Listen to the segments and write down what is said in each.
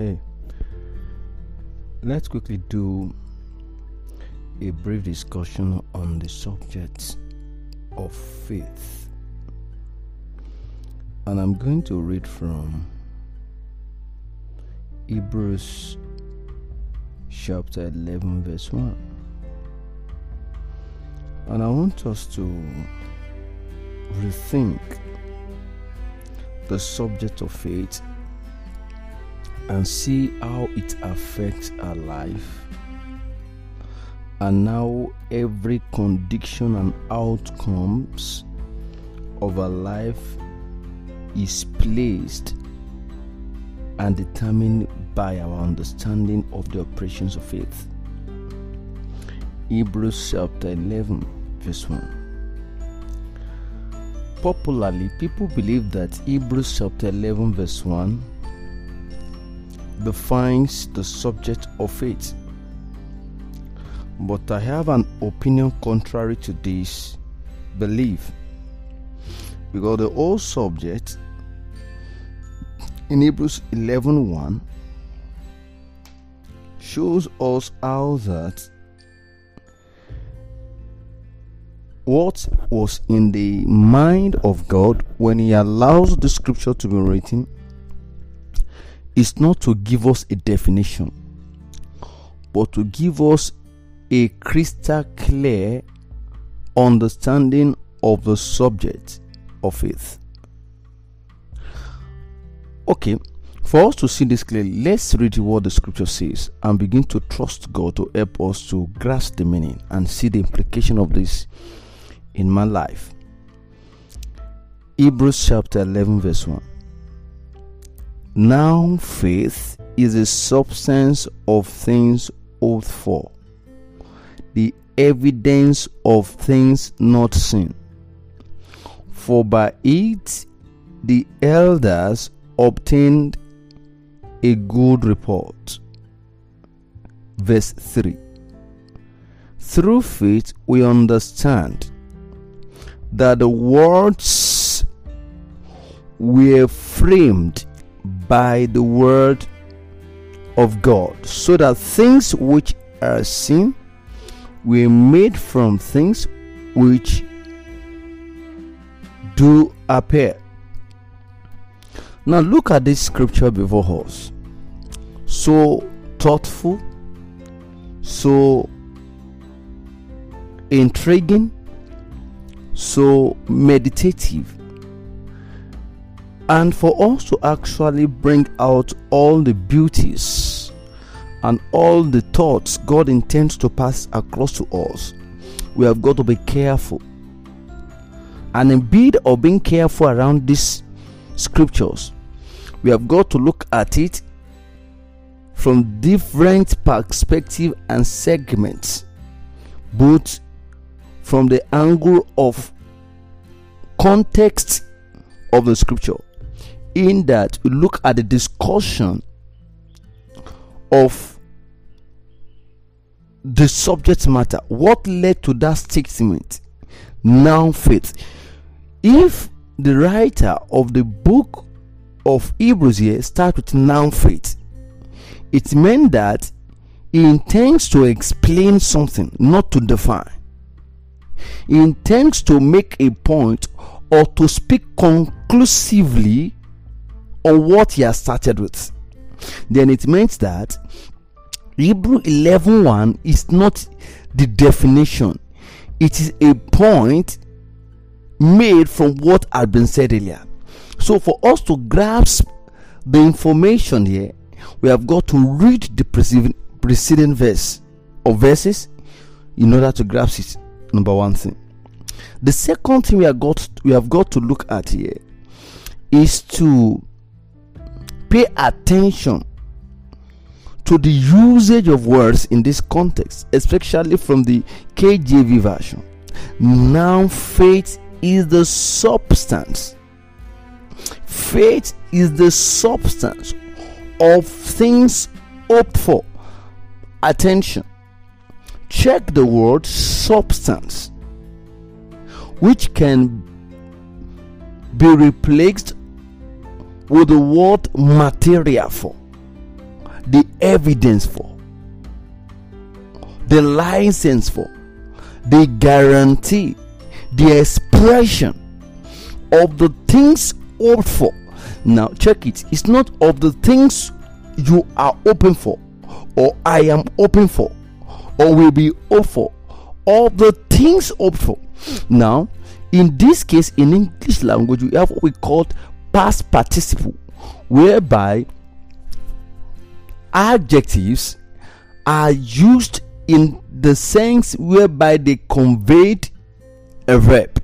Okay, let's quickly do a brief discussion on the subject of faith, and I'm going to read from Hebrews chapter 11 verse 1, and I want us to rethink the subject of faith and see how it affects our life and now every condition and outcomes of our life is placed and determined by our understanding of the operations of faith. Hebrews chapter 11 verse 1. Popularly, people believe that Hebrews chapter 11 verse 1 defines the subject of faith, but I have an opinion contrary to this belief, because the whole subject in Hebrews 11:1 shows us how that what was in the mind of God when He allows the scripture to be written is not to give us a definition, but to give us a crystal clear understanding of the subject of faith. Okay, for us to see this clearly, let's read what the scripture says and begin to trust God to help us to grasp the meaning and see the implication of this in my life. Hebrews chapter 11 verse 1. Now faith is the substance of things hoped for, the evidence of things not seen. For by it the elders obtained a good report. Verse 3. Through faith we understand that the words were framed by the word of God, so that things which are seen were made from things which do appear. Now look at this scripture before us. So thoughtful, so intriguing, so meditative, and for us to actually bring out all the beauties and all the thoughts God intends to pass across to us, we have got to be careful. And in bid of being careful around these scriptures, we have got to look at it from different perspectives and segments, both from the angle of context of the scripture, in that we look at the discussion of the subject matter. What led to that statement? Now faith. If the writer of the book of Hebrews here starts with now faith, it meant that he intends to explain something, not to define. He intends to make a point or to speak conclusively on what he has started with. Then it means that Hebrews 11:1 is not the definition. It is a point made from what had been said earlier. So for us to grasp the information here, we have got to read the preceding verse or verses in order to grasp it. Number one thing. The second thing we have got to look at here is to pay attention to the usage of words in this context, especially from the KJV version. Now faith is the substance. Faith is the substance of things hoped for. Attention. Check the word substance, which can be replaced with the word material for. the evidence for, the license for, the guarantee, the expression of the things hoped for. Now check it. It's not of the things you are open for, or I am open for, or will be hoped for, of the things hoped for. Now, in this case, in English language, we have what we call past participle, whereby adjectives are used in the sense whereby they conveyed a verb.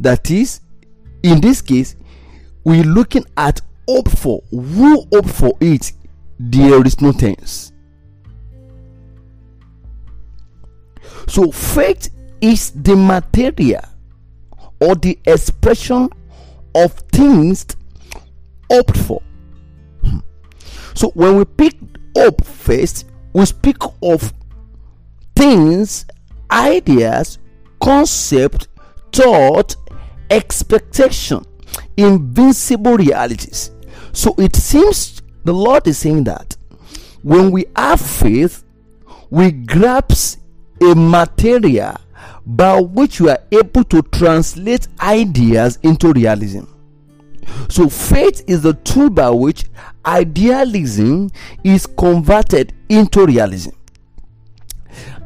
That is, in this case, we're looking at hope for. Who hope for it? There is no tense. So faith is the material or the expression of things hoped for. So when we pick up first, we speak of things, ideas, concept, thought, expectation, invincible realities. So it seems the Lord is saying that when we have faith, we grasp a material by which we are able to translate ideas into realism. So faith is the tool by which idealism is converted into realism.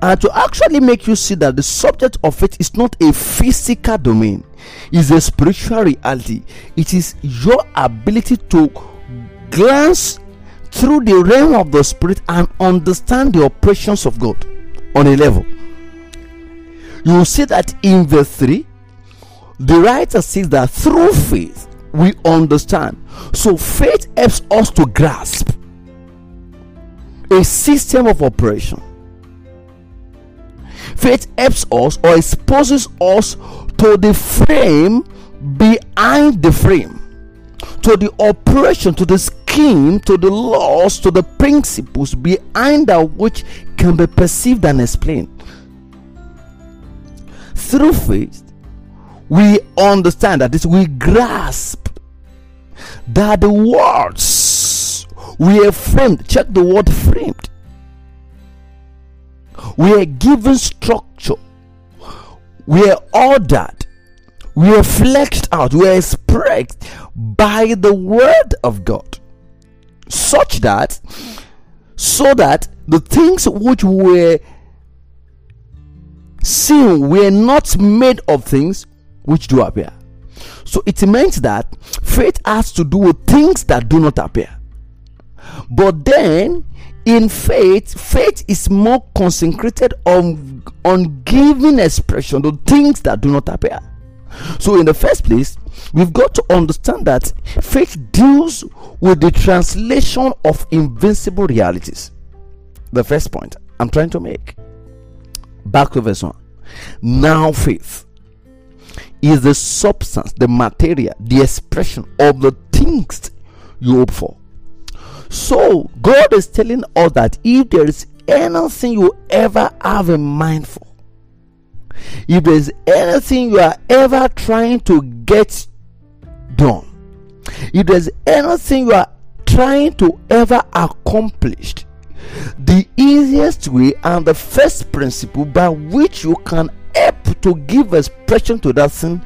And to actually make you see that the subject of faith is not a physical domain, it's a spiritual reality. It is your ability to glance through the realm of the spirit and understand the operations of God on a level. You will see that in verse 3, the writer says that through faith we understand. So faith helps us to grasp a system of operation. Faith helps us or exposes us to the frame behind the frame, to the operation, to the scheme, to the laws, to the principles behind that which can be perceived and explained. Through faith, we understand, that is, we grasp that the words we are framed. Check the word framed. We are given structure. We are ordered. We are fleshed out. We are expressed by the word of God, so that the things which were seen were not made of things which do appear. So it means that faith has to do with things that do not appear. But then in faith is more concentrated on giving expression to things that do not appear. So in the first place, we've got to understand that faith deals with the translation of invincible realities. The first point I'm trying to make. Back to verse 1. Now faith is the substance, the material, the expression of the things you hope for. So God is telling us that if there is anything you ever have in mind for, if there is anything you are ever trying to get done, if there is anything you are trying to ever accomplish, the easiest way and the first principle by which you can help to give expression to that thing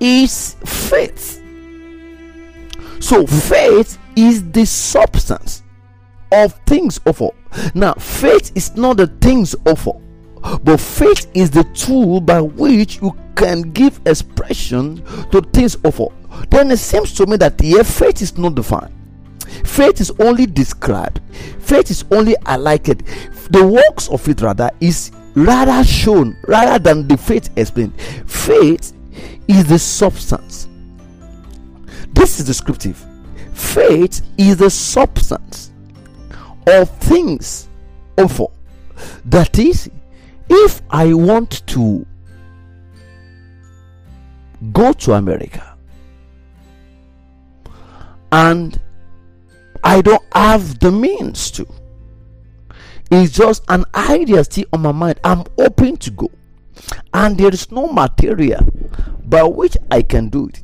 is faith. So faith is the substance of things offered. Now faith is not the things offered, but faith is the tool by which you can give expression to things offered. Then it seems to me that here faith is not defined. Faith is only described. Faith is only highlighted. The works of it is rather shown rather than the faith explained. Faith is the substance. This is descriptive. Faith is the substance of things offered. That is, if I want to go to America and I don't have the means to, it's just an idea still on my mind. I'm hoping to go, and there is no material by which I can do it.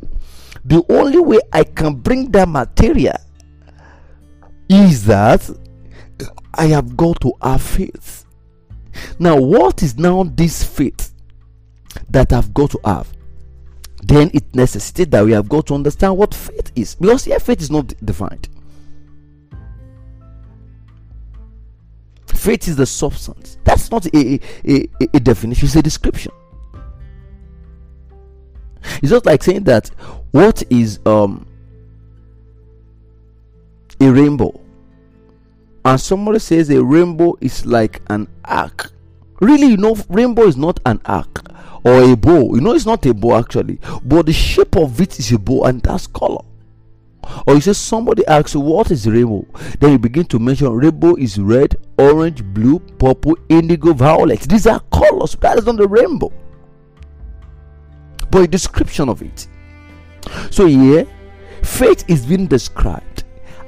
The only way I can bring that material is that I have got to have faith. Now, what is now this faith that I've got to have? Then it necessitates that we have got to understand what faith is, because here faith is not defined. Faith is the substance. That's not a definition, it's a description. It's just like saying that what is a rainbow, and somebody says a rainbow is like an arc. Really, you know, rainbow is not an arc or a bow. You know, it's not a bow actually, but the shape of it is a bow, and that's color. Or you say somebody asks you what is rainbow, then you begin to mention rainbow is red, orange, blue, purple, indigo, violet. These are colors. That is not the rainbow, but a description of it. So here, faith is being described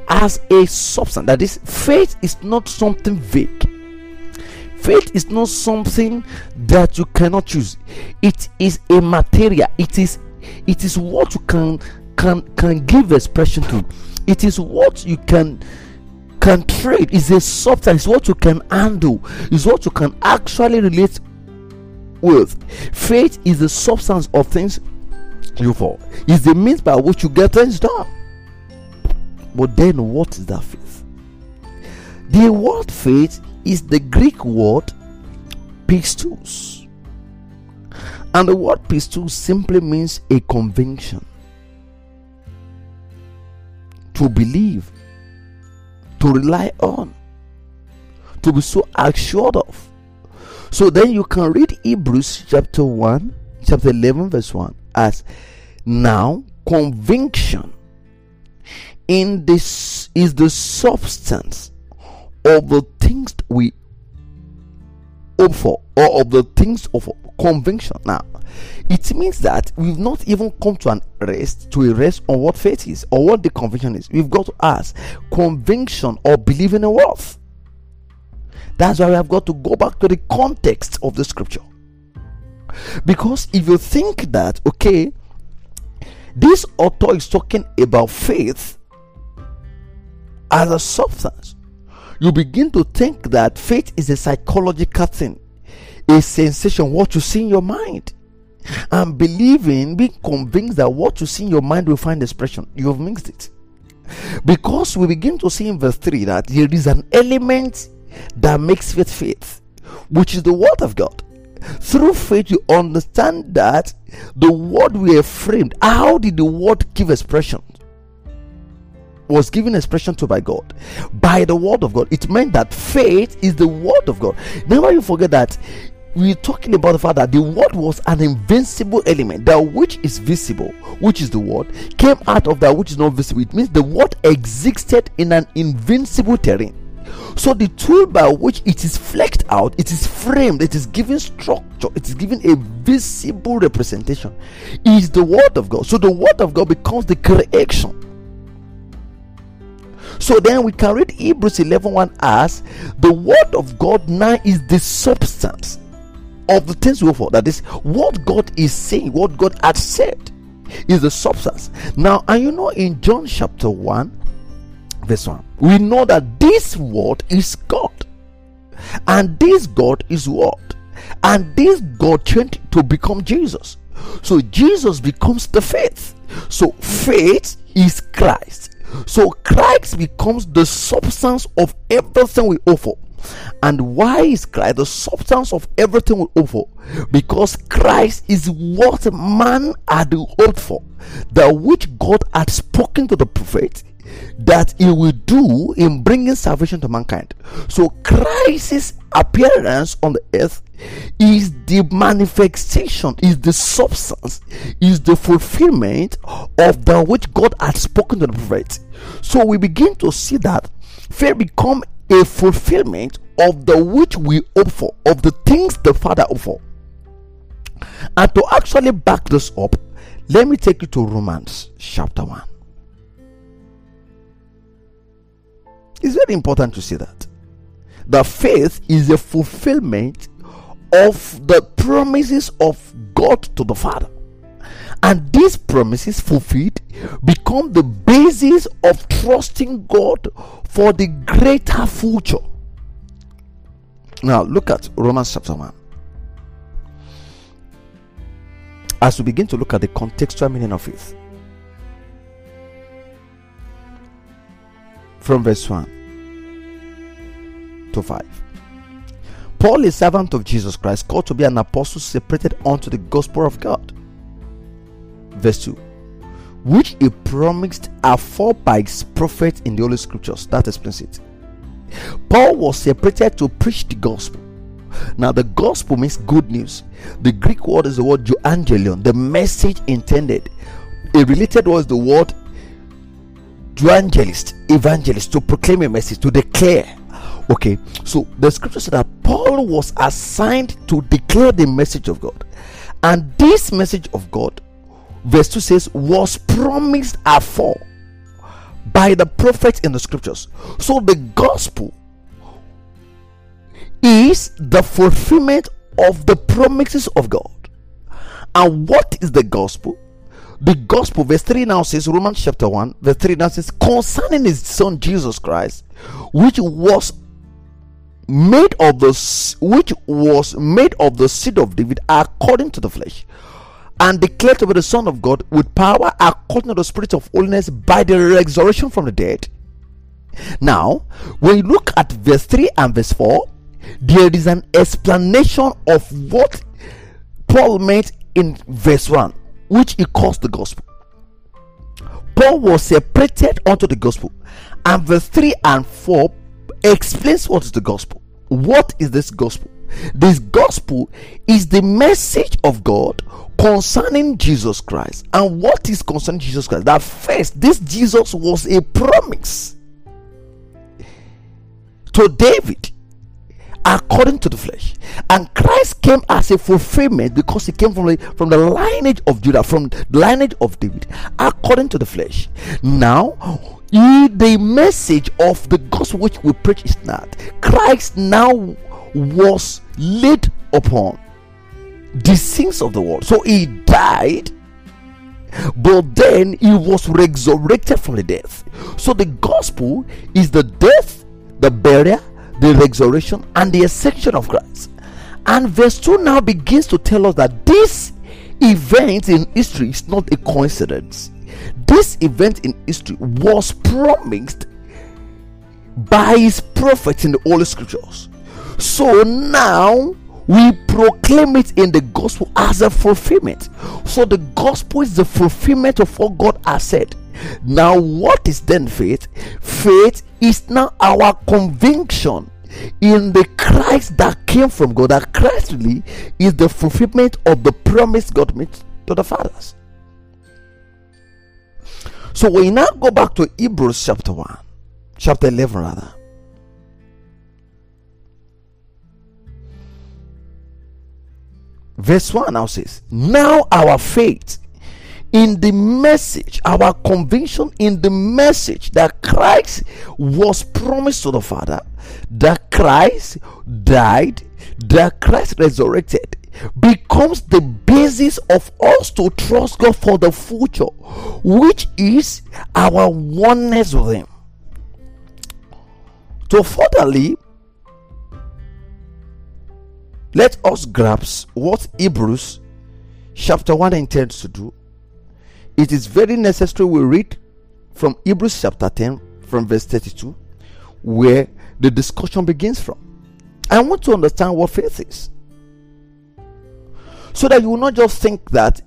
as a substance. That is, faith is not something vague. Faith is not something that you cannot choose. It is a material. It is what you can give expression to. It is what you can trade. It's a substance. It's what you can handle. It's what you can actually relate with. Faith is the substance of things you fall. It's the means by which you get things done. But then, what is that faith? The word faith is the Greek word pistis, and the word pistis simply means a conviction, to believe, to rely on, to be so assured of. So then you can read Hebrews chapter 11 verse 1 as, now conviction in this is the substance of the things we hope for, or of the things of conviction. Now, it means that we've not even come to a rest on what faith is or what the conviction is. We've got to ask conviction or believe in a worth. That's why we have got to go back to the context of the scripture. Because if you think that, okay, this author is talking about faith as a substance, you begin to think that faith is a psychological thing, a sensation, what you see in your mind. And believing, being convinced that what you see in your mind will find expression. You have mixed it. Because we begin to see in verse 3 that there is an element that makes faith, which is the word of God. Through faith, you understand that the word we have framed, how did the word give expression? Was given expression to by God, by the word of God. It meant that faith is the word of God. Never you forget that we're talking about the fact that the word was an invincible element. That which is visible, which is the word, came out of that which is not visible. It means the word existed in an invincible terrain. So the tool by which it is fleshed out, it is framed, it is given structure, it is given a visible representation, is the word of God. So the word of God becomes the creation. So then we can read Hebrews 11:1 as, the word of God now is the substance of the things we hope for. That is, what God is saying, what God had said is the substance. Now, and you know, in John chapter 1 verse 1, we know that this word is God, and this God is word, and this God changed to become Jesus. So Jesus becomes the faith. So faith is Christ. So Christ becomes the substance of everything we offer. And why is Christ the substance of everything we offer? Because Christ is what man had hoped for, that which God had spoken to the prophet that he will do in bringing salvation to mankind. So Christ's appearance on the earth is the manifestation, is the substance, is the fulfillment of that which God had spoken to the prophet. So we begin to see that faith become a fulfillment of the which we hope for, of the things the Father hoped for. And to actually back this up, let me take you to Romans chapter 1. It's very important to see that the faith is a fulfillment of the promises of God to the Father, and these promises fulfilled become the basis of trusting God for the greater future. Now look at Romans chapter 1. As we begin to look at the contextual meaning of faith, from verse 1 to 5. Paul, a servant of Jesus Christ, called to be an apostle, separated unto the gospel of God. Verse 2. Which he promised afore by his prophets in the Holy Scriptures. That explains it. Paul was separated to preach the gospel. Now, the gospel means good news. The Greek word is the word euangelion, the message intended. A related word is the word evangelist, to proclaim a message, to declare. Okay, so the scripture said that Paul was assigned to declare the message of God, and this message of God, verse 2 says, was promised afore by the prophets in the scriptures. So the gospel is the fulfillment of the promises of God. And what is the gospel? The gospel, verse 3 now says, Romans chapter 1, verse 3 now says, concerning his son Jesus Christ, which was made of the seed of David according to the flesh, and declared to be the Son of God with power according to the Spirit of holiness by the resurrection from the dead. Now, when you look at verse 3 and verse 4, there is an explanation of what Paul meant in verse 1, which he calls the gospel. Paul was separated unto the gospel, and verse 3 and 4 explains what is the gospel. What is this gospel? This gospel is the message of God concerning Jesus Christ. And what is concerning Jesus Christ? That first, this Jesus was a promise to David according to the flesh, and Christ came as a fulfillment because he came from the lineage of Judah, from the lineage of David according to the flesh. Now, the message of the gospel which we preach is that Christ now was laid upon the sins of the world. So he died, but then he was resurrected from the death. So the gospel is the death, the burial, the resurrection, and the ascension of Christ. And verse 2 now begins to tell us that this event in history is not a coincidence. This event in history was promised by his prophets in the Holy Scriptures. So now we proclaim it in the gospel as a fulfillment. So the gospel is the fulfillment of what God has said. Now, what is then faith? Faith is now our conviction in the Christ that came from God, that Christ really is the fulfillment of the promise God made to the fathers. So we now go back to Hebrews chapter 1, chapter 11 rather. Verse 1 now says, now our faith in the message, our conviction in the message that Christ was promised to the Father, that Christ died, that Christ resurrected, becomes the basis of us to trust God for the future, which is our oneness with Him. So furtherly, let us grasp what Hebrews chapter 1 intends to do. It is very necessary we read from Hebrews chapter 10 from verse 32, where the discussion begins from. I want to understand what faith is, so that you will not just think that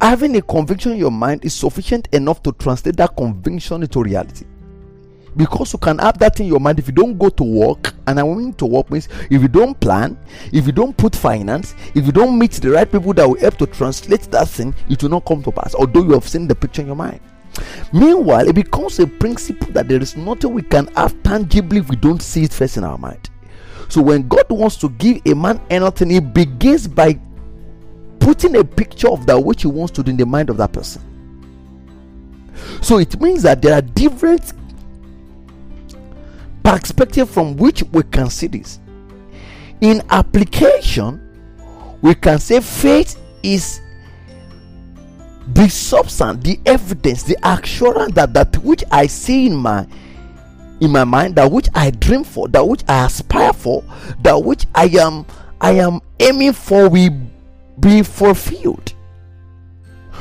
having a conviction in your mind is sufficient enough to translate that conviction into reality. Because you can have that in your mind if you don't go to work, and I mean to work means if you don't plan, if you don't put finance, if you don't meet the right people that will help to translate that thing, it will not come to pass, although you have seen the picture in your mind. Meanwhile, it becomes a principle that there is nothing we can have tangibly if we don't see it first in our mind. So when God wants to give a man anything, He begins by putting a picture of that which He wants to do in the mind of that person. So it means that there are different perspectives from which we can see this. In application, we can say faith is the substance, the evidence, the assurance that which I see in my mind, that which I dream for, that which I aspire for, that which I am aiming for will be fulfilled.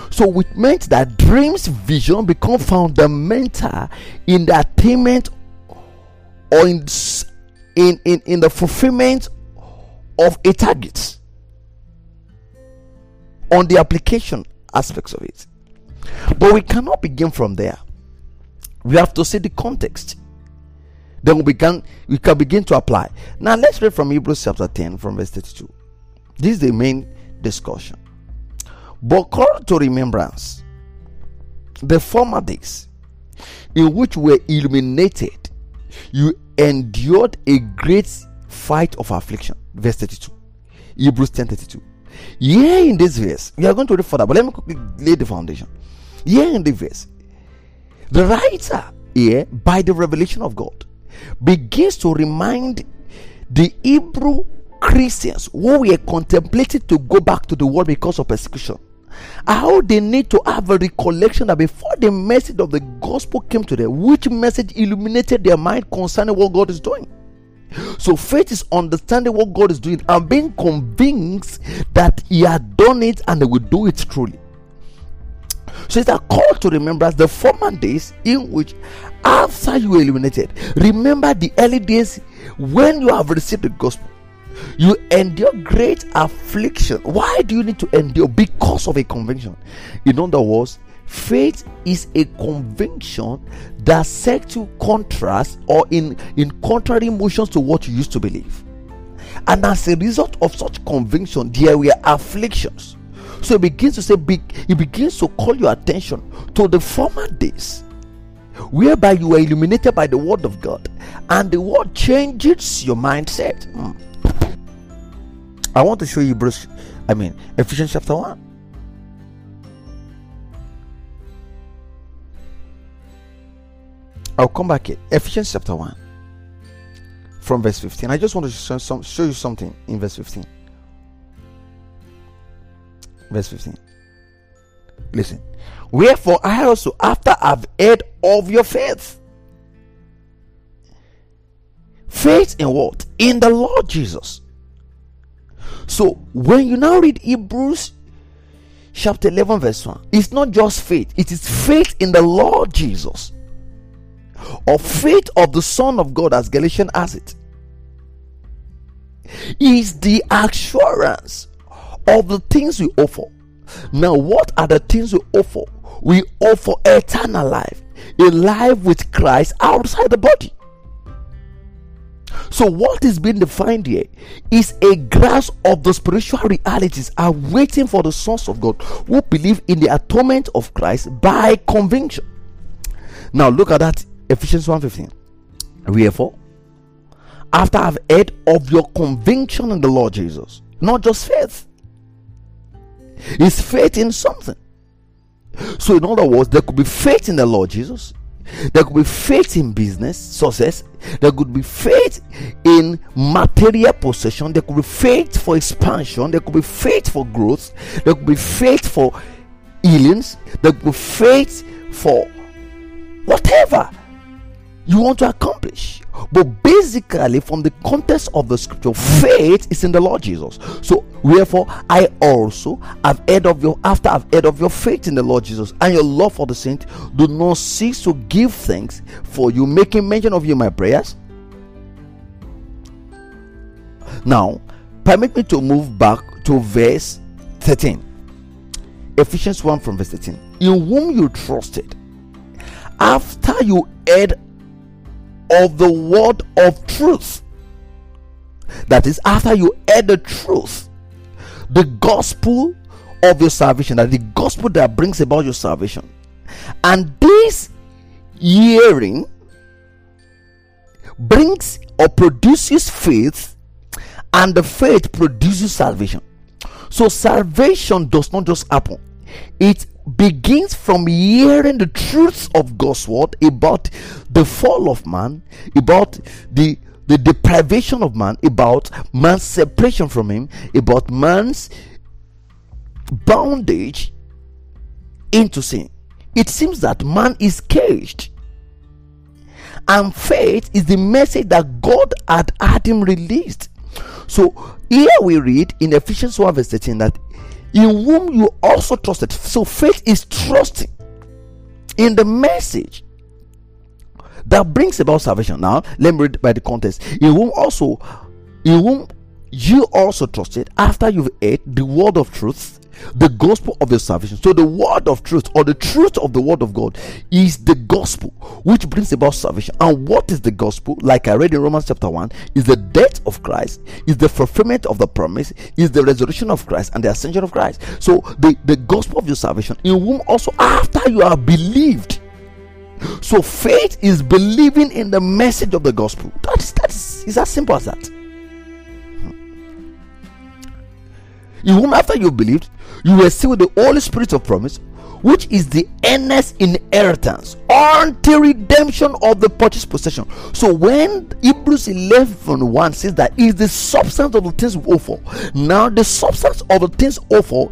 So it means that dreams, vision become fundamental in the attainment or in the fulfillment of a target, on the application aspects of it. But we cannot begin from there. We have to see the context. Then we can begin to apply. Now let's read from Hebrews chapter 10 from verse 32. This is the main discussion. But call to remembrance the former days, in which we were illuminated, you endured a great fight of affliction. Verse 32. Hebrews 10:32. Here in this verse, we are going to read further, but let me quickly lay the foundation. Here in the verse, the writer here, by the revelation of God, begins to remind the Hebrew Christians who were contemplating to go back to the world because of persecution, how they need to have a recollection that before the message of the gospel came to them, which message illuminated their mind concerning what God is doing. So faith is understanding what God is doing and being convinced that He had done it and He will do it truly. So it's a call to remembrance the former days, in which after you were illuminated, remember the early days when you have received the gospel, you endure great affliction. Why do you need to endure? Because of a conviction. In other words, faith is a conviction that sets you contrast or in contrary motions to what you used to believe. And as a result of such conviction, there were afflictions. So it begins to say, it begins to call your attention to the former days, whereby you were illuminated by the word of God, and the word changes your mindset. I want to show you Ephesians chapter 1. I'll come back here. Ephesians chapter 1 from verse 15. I just want to show you something in verse 15. Verse 15. Listen. Wherefore I also, after I've heard of your faith. Faith in what? In the Lord Jesus. So when you now read Hebrews chapter 11 verse 1, it's not just faith. It is faith in the Lord Jesus, or faith of the Son of God, as Galatians has it. Is the assurance of the things we hope for. Now what are the things we hope for? We hope for eternal life, a life with Christ outside the body. So what is being defined here is a grasp of the spiritual realities are waiting for the sons of God who believe in the atonement of Christ by conviction. Now look at that, Ephesians 1:15. Wherefore, after I've heard of your conviction in the Lord Jesus, not just faith. It's faith in something. So in other words, there could be faith in the Lord Jesus. There could be faith in business success. There could be faith in material possession. There could be faith for expansion. There could be faith for growth. There could be faith for healings. There could be faith for whatever you want to accomplish. But basically, from the context of the scripture, faith is in the Lord Jesus. So wherefore I also have heard of your, after I've heard of your faith in the Lord Jesus and your love for the saint, do not cease to give thanks for you, making mention of you in my prayers. Now permit me to move back to verse 13. Ephesians 1 from verse 13. In whom you trusted, after you heard of the word of truth, that is, after you heard the truth, the gospel of your salvation, that the gospel that brings about your salvation, and this hearing brings or produces faith, and the faith produces salvation. So salvation does not just happen, it begins from hearing the truths of God's word about the fall of man, about the deprivation of man, about man's separation from him, about man's bondage into sin. It seems that man is caged. And faith is the message that God had had him released. So here we read in Ephesians 1 verse 13 that in whom you also trusted. So faith is trusting in the message that brings about salvation. Now let me read by the context. In whom you also trusted, after you've heard the word of truth, the gospel of your salvation. So the word of truth, or the truth of the word of God, is the gospel which brings about salvation. And what is the gospel? Like I read in Romans chapter 1, is the death of Christ, is the fulfillment of the promise, is the resurrection of Christ and the ascension of Christ. So the gospel of your salvation, in whom also after you are believed. So faith is believing in the message of the gospel. That's as simple as that. In whom after you believed, you were sealed with the Holy Spirit of promise, which is the earnest inheritance until redemption of the purchased possession. So when Hebrews 11:1 says that is the substance of the things hoped for. Now the substance of the things hoped for,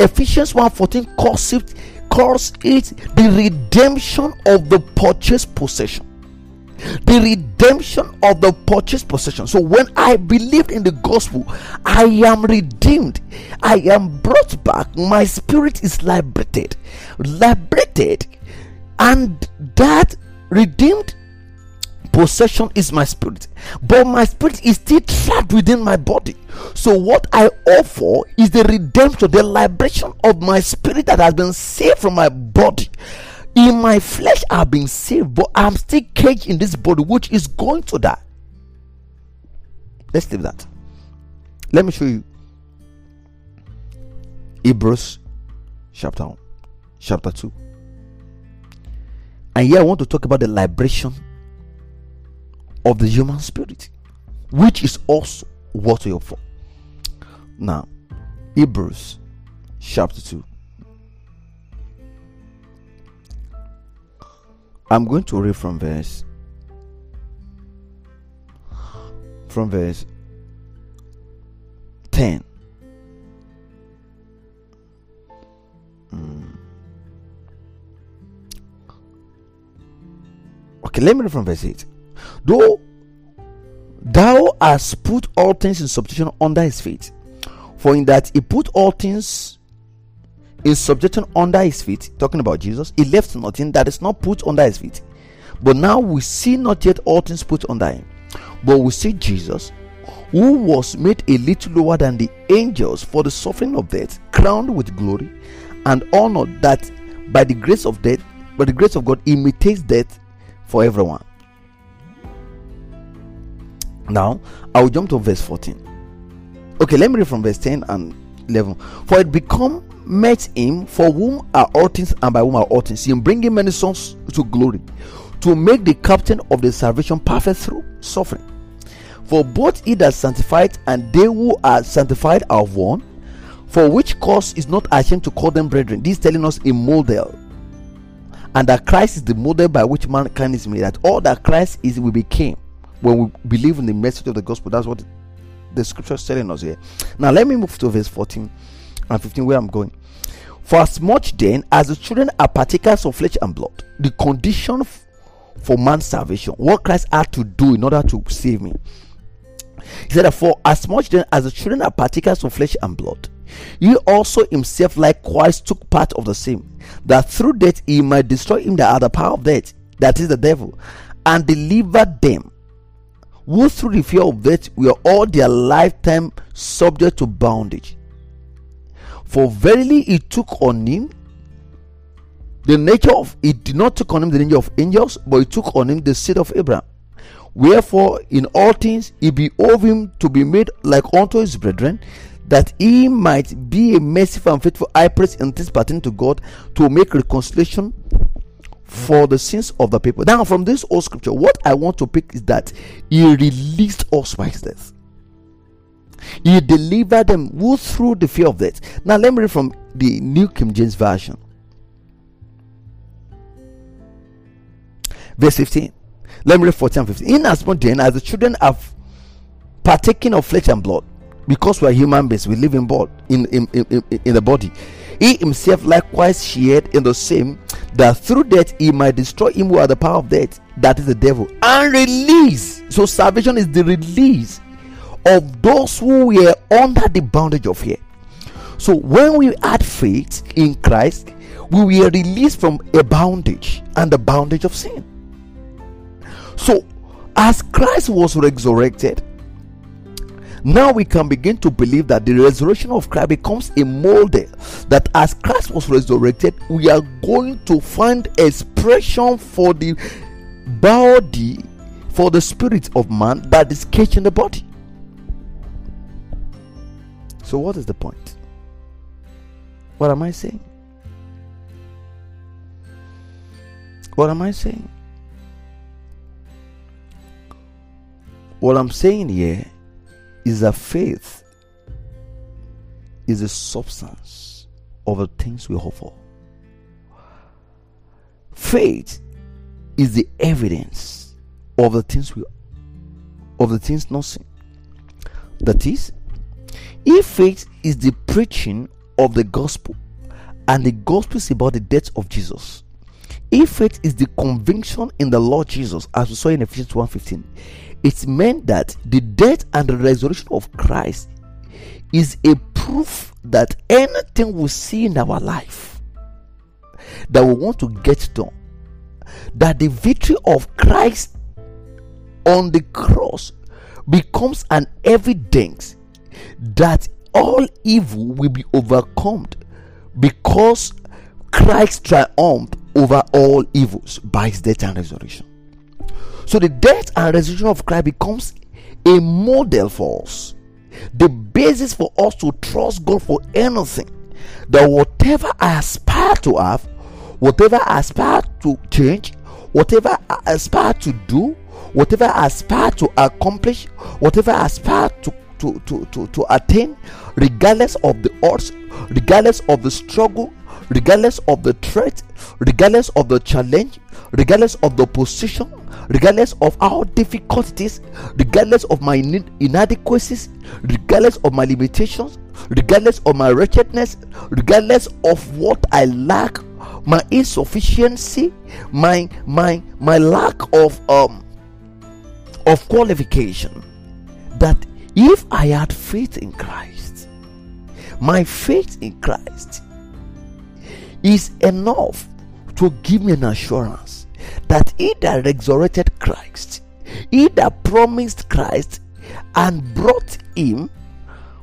Ephesians 1:14 calls it the redemption of the purchased possession. The redemption of the purchased possession. So when I believed in the gospel, I am redeemed. I am brought back. My spirit is liberated. And that redeemed possession is my spirit. But my spirit is still trapped within my body. So what I offer is the redemption, the liberation of my spirit that has been saved from my body. In my flesh I've been saved, but I'm still caged in this body which is going to die. Let's leave that. Let me show you Hebrews chapter 1, chapter 2. And here I want to talk about the liberation of the human spirit, which is also what we are for. Now, Hebrews chapter 2. I'm going to read from verse 10. Okay, let me read from verse 8. Though thou hast put all things in subjection under his feet, for in that he put all things in subjection under his feet, talking about Jesus, he left nothing that is not put under his feet. But now we see not yet all things put under him, but we see Jesus, who was made a little lower than the angels for the suffering of death, crowned with glory and honor, that by the grace of God, imitates death for everyone. Now I will jump to verse 14. Okay, let me read from verse 10 and 11. For it become met him, for whom are all things and by whom are all things, in bringing many sons to glory, to make the captain of the salvation perfect through suffering. For both he that sanctified and they who are sanctified are one, for which cause is not ashamed to call them brethren. This is telling us a model, and that Christ is the model by which mankind is made, that all that Christ is we became when we believe in the message of the gospel. That's what the scripture is telling us here. Now let me move to verse 14 and 15, where I'm going. For as much then as the children are partakers of flesh and blood, the condition for man's salvation, what Christ had to do in order to save me, he said, for as much then as the children are partakers of flesh and blood, he also himself likewise took part of the same, that through death he might destroy him that had the power of death, that is the devil, and deliver them who through the fear of death were all their lifetime subject to bondage. For verily he took on him the nature of, he did not take on him the nature of angels, but he took on him the seed of Abraham. Wherefore in all things he behoved him to be made like unto his brethren, that he might be a merciful and faithful high priest in things pertaining to God, to make reconciliation for the sins of the people. Now from this old scripture, what I want to pick is that he released us by his death. He delivered them who through the fear of death. Now let me read from the New King James Version. Verse 15. Let me read 14 and 15. Inasmuch then as the children have partaken of flesh and blood, because we are human beings, we live in the body. He himself likewise shared in the same, that through death he might destroy him who had the power of death, that is the devil, and release. So salvation is the release of those who were under the bondage of fear. So when we had faith in Christ, we were released from a bondage, and the bondage of sin. So as Christ was resurrected, now we can begin to believe that the resurrection of Christ becomes a model, that as Christ was resurrected, we are going to find expression for the body, for the spirit of man that is caged in the body. So what is the point? What am I saying? What am I saying? What I'm saying here is that faith is the substance of the things we hope for. Faith is the evidence of the things not seen. That is, if faith is the preaching of the gospel, and the gospel is about the death of Jesus, if faith is the conviction in the Lord Jesus, as we saw in Ephesians 1:15, it meant that the death and the resurrection of Christ is a proof that anything we see in our life that we want to get done, that the victory of Christ on the cross becomes an evidence that all evil will be overcome, because Christ triumphed over all evils by his death and resurrection. So the death and resurrection of Christ becomes a model for us, the basis for us to trust God for anything, that whatever I aspire to have, whatever I aspire to change, whatever I aspire to do, whatever I aspire to accomplish, whatever I aspire to attain, regardless of the odds, regardless of the struggle, regardless of the threat, regardless of the challenge, regardless of the position, regardless of how difficult it is, regardless of my inadequacies, regardless of my limitations, regardless of my wretchedness, regardless of what I lack, my insufficiency, my lack of qualification, that if I had faith in Christ, my faith in Christ is enough to give me an assurance that he that resurrected Christ, he that promised Christ and brought him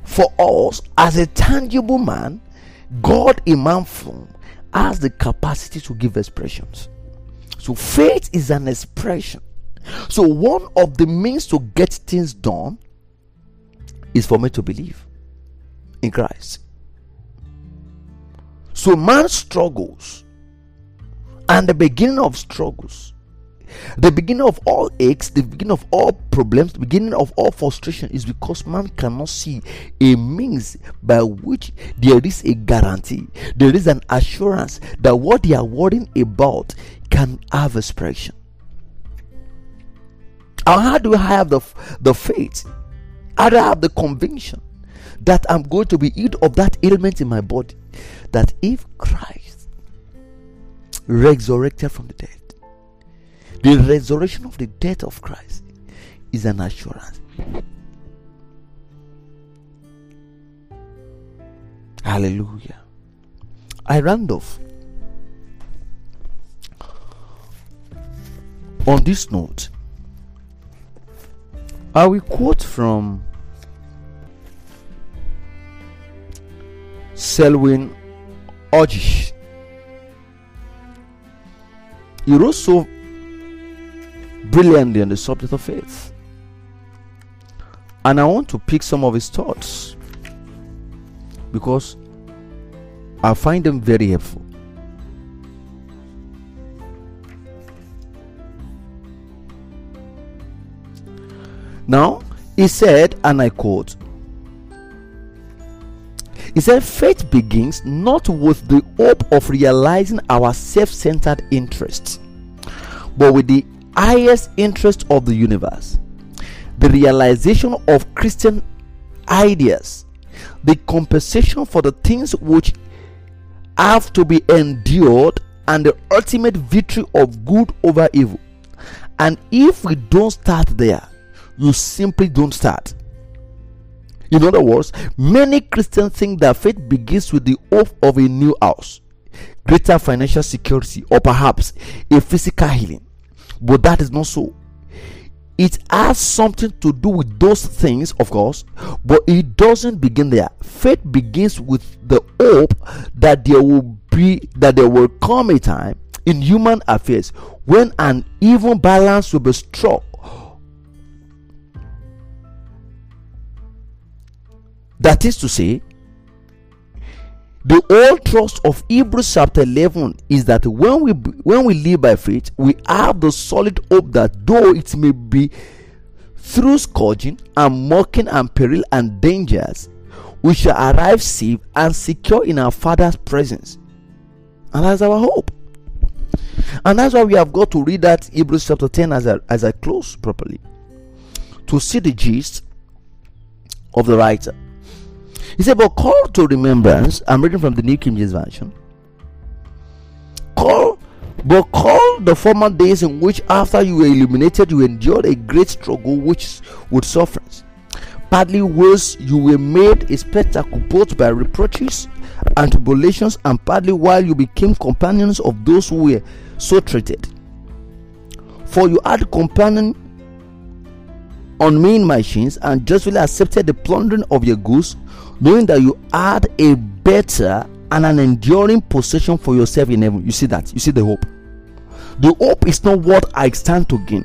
for us as a tangible man, God in man form, has the capacity to give expressions. So faith is an expression. So one of the means to get things done is for me to believe in Christ. So man struggles, and the beginning of struggles, the beginning of all aches, the beginning of all problems, the beginning of all frustration is because man cannot see a means by which there is a guarantee, there is an assurance that what they are worrying about can have expression. And how do I have the faith? How do I have the conviction that I'm going to be healed of that ailment in my body? That if Christ resurrected from the dead, the resurrection of the death of Christ is an assurance. Hallelujah. I round off on this note. I will quote from Selwyn Hodges. He wrote so brilliantly on the subject of faith, and I want to pick some of his thoughts because I find them very helpful. Now, he said, and I quote, he said, faith begins not with the hope of realizing our self-centered interests, but with the highest interest of the universe, the realization of Christian ideas, the compensation for the things which have to be endured and the ultimate victory of good over evil. And if we don't start there, you simply don't start. In other words, many Christians think that faith begins with the hope of a new house, greater financial security, or perhaps a physical healing. But that is not so. It has something to do with those things, of course, but it doesn't begin there. Faith begins with the hope that there will come a time in human affairs when an even balance will be struck . That is to say, the old trust of Hebrews chapter 11 is that when we live by faith, we have the solid hope that though it may be through scourging and mocking and peril and dangers, we shall arrive safe and secure in our Father's presence. And that's our hope. And that's why we have got to read that Hebrews chapter 10 as I close properly, to see the gist of the writer. He said, but call to remembrance, I'm reading from the New King James Version, but call the former days in which after you were illuminated, you endured a great struggle which with sufferings. Partly whilst you were made a spectacle both by reproaches and tribulations, and partly while you became companions of those who were so treated. For you had companion on me in my sins, and justly accepted the plundering of your goods, knowing that you had a better and an enduring possession for yourself in heaven. You see that? You see the hope? The hope is not what I stand to gain.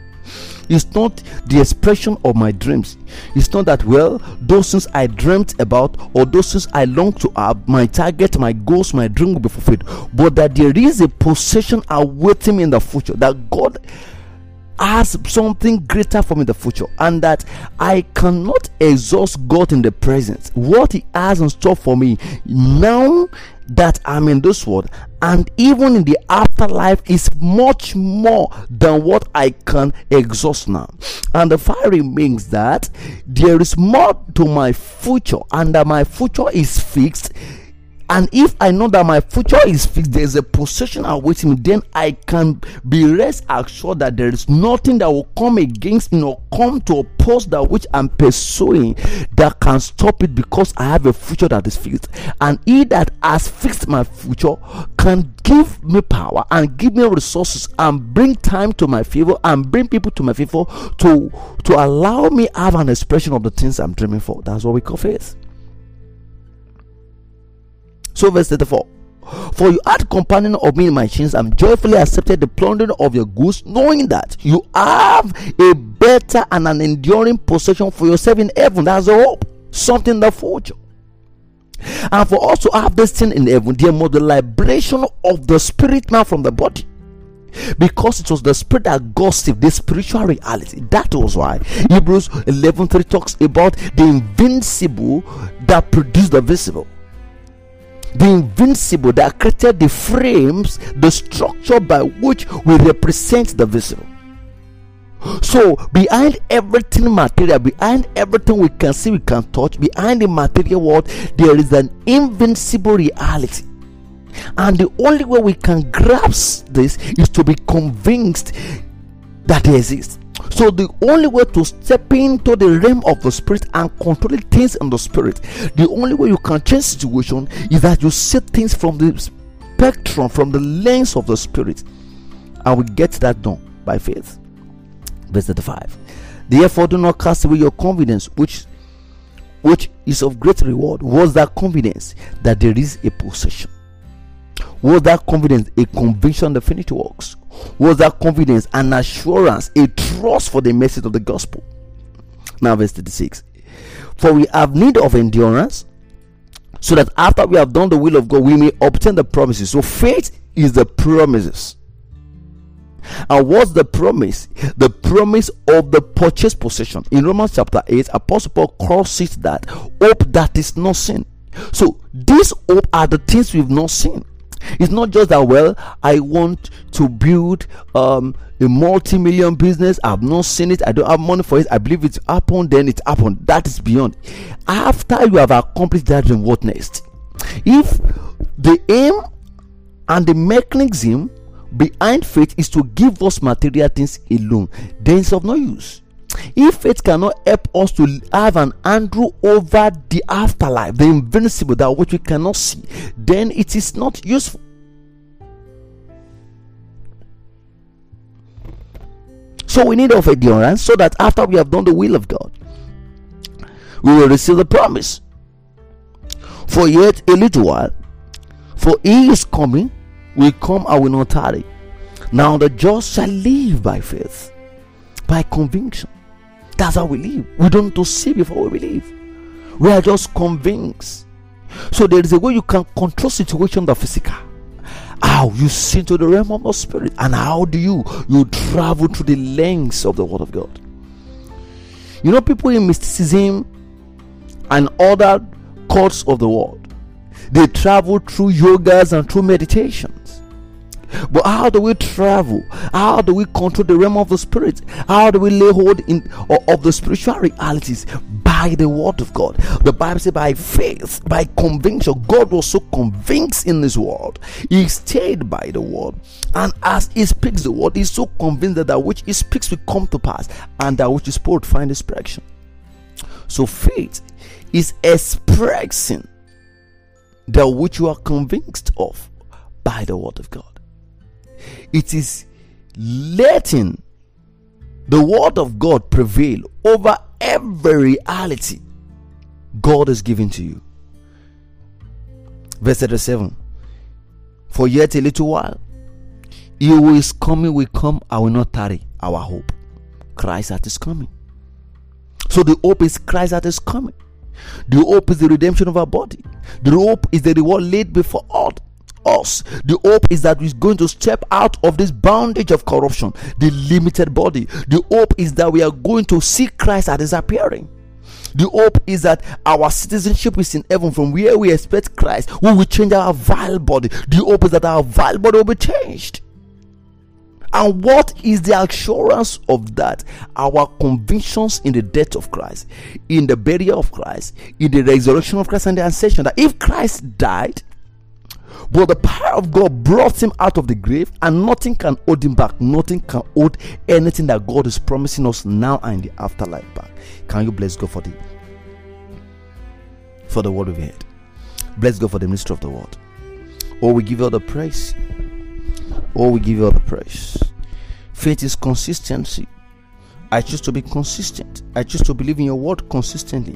It's not the expression of my dreams. It's not that, well, those things I dreamt about or those things I long to have, my target, my goals, my dream will be fulfilled. But that there is a possession awaiting me in the future, that God has something greater for me in the future, and that I cannot exhaust God in the present, what He has in store for me now that I'm in this world, and even in the afterlife is much more than what I can exhaust now. And the fact remains that there is more to my future, and that my future is fixed. And if I know that my future is fixed, there is a possession awaiting me, then I can be rest assured that there is nothing that will come against me or come to oppose that which I'm pursuing that can stop it, because I have a future that is fixed. And He that has fixed my future can give me power and give me resources and bring time to my favor and bring people to my favor to allow me have an expression of the things I'm dreaming for. That's what we call faith. So verse 34, for you had companion of me in my sins, and joyfully accepted the plundering of your goods, knowing that you have a better and an enduring possession for yourself in heaven. That's the hope, something in the future. And for us to have this thing in heaven, there must be liberation of the spirit man from the body, because it was the spirit that gossiped, the spiritual reality. That was why Hebrews 11:3 talks about the invincible that produced the visible. The invincible that created the frames, the structure by which we represent the visible. So behind everything material, behind everything we can see, we can touch, behind the material world, there is an invincible reality. And the only way we can grasp this is to be convinced that it exists. So the only way to step into the realm of the spirit and control things in the spirit, the only way you can change situation is that you see things from the spectrum, from the lens of the spirit, and we get that done by faith. Verse 35. Therefore, do not cast away your confidence, which is of great reward. Was that confidence that there is a possession? Was that confidence a conviction that finished works? Was that confidence an assurance, a trust for the message of the gospel? Now verse 36. For we have need of endurance, so that after we have done the will of God, we may obtain the promises. So faith is the promises. And what's the promise? The promise of the purchased possession. In Romans chapter 8, Apostle Paul calls it that hope that is not seen. So these hope are the things we've not seen. It's not just that, well, I want to build a multi-million business. I've not seen it. I don't have money for it. I believe it happened. Then it happened. That is beyond. After you have accomplished that, then what next? If the aim And the mechanism behind faith is to give us material things alone, then it's of no use. If faith cannot help us to have an handle over the afterlife, the invincible, that which we cannot see, then it is not useful. So we need of endurance, so that after we have done the will of God, we will receive the promise. For yet a little while, for he is coming, will come and will not tarry. Now the just shall live by faith, by conviction. That's how we live. We don't to see before we believe. We are just convinced. So there is a way you can control situation, the physical. How you see into the realm of the spirit, and how do you travel through the lengths of the word of God. You know, people in mysticism and other cults of the world, they travel through yogas and through meditations. But how do we travel? How do we control the realm of the spirit? How do we lay hold of the spiritual realities? By the word of God. The Bible says by faith, by conviction. God was so convinced in his word, he stayed by the word. And as he speaks the word, he's so convinced that that which he speaks will come to pass, and that which he spoke find expression. So faith is expressing that which you are convinced of by the word of God. It is letting the word of God prevail over every reality God has given to you. Verse 37. For yet a little while, he who is coming will come, I will not tarry. Our hope, Christ that is coming. So the hope is Christ that is coming. The hope is the redemption of our body. The hope is the reward laid before us. The hope is that we're going to step out of this bondage of corruption, the limited body. The hope is that we are going to see Christ at his appearing. The hope is that our citizenship is in heaven, from where we expect Christ, who will change our vile body. The hope is that our vile body will be changed. And what is the assurance of that? Our convictions in the death of Christ, in the burial of Christ, in the resurrection of Christ, and the ascension. That if Christ died, but the power of God brought him out of the grave, and nothing can hold him back. Nothing can hold anything that God is promising us now and in the afterlife back. Can you bless God for the word we've heard? Bless God for the ministry of the word. Oh, we give you all the praise. Oh, we give you all the praise. Faith is consistency. I choose to be consistent. I choose to believe in your word consistently.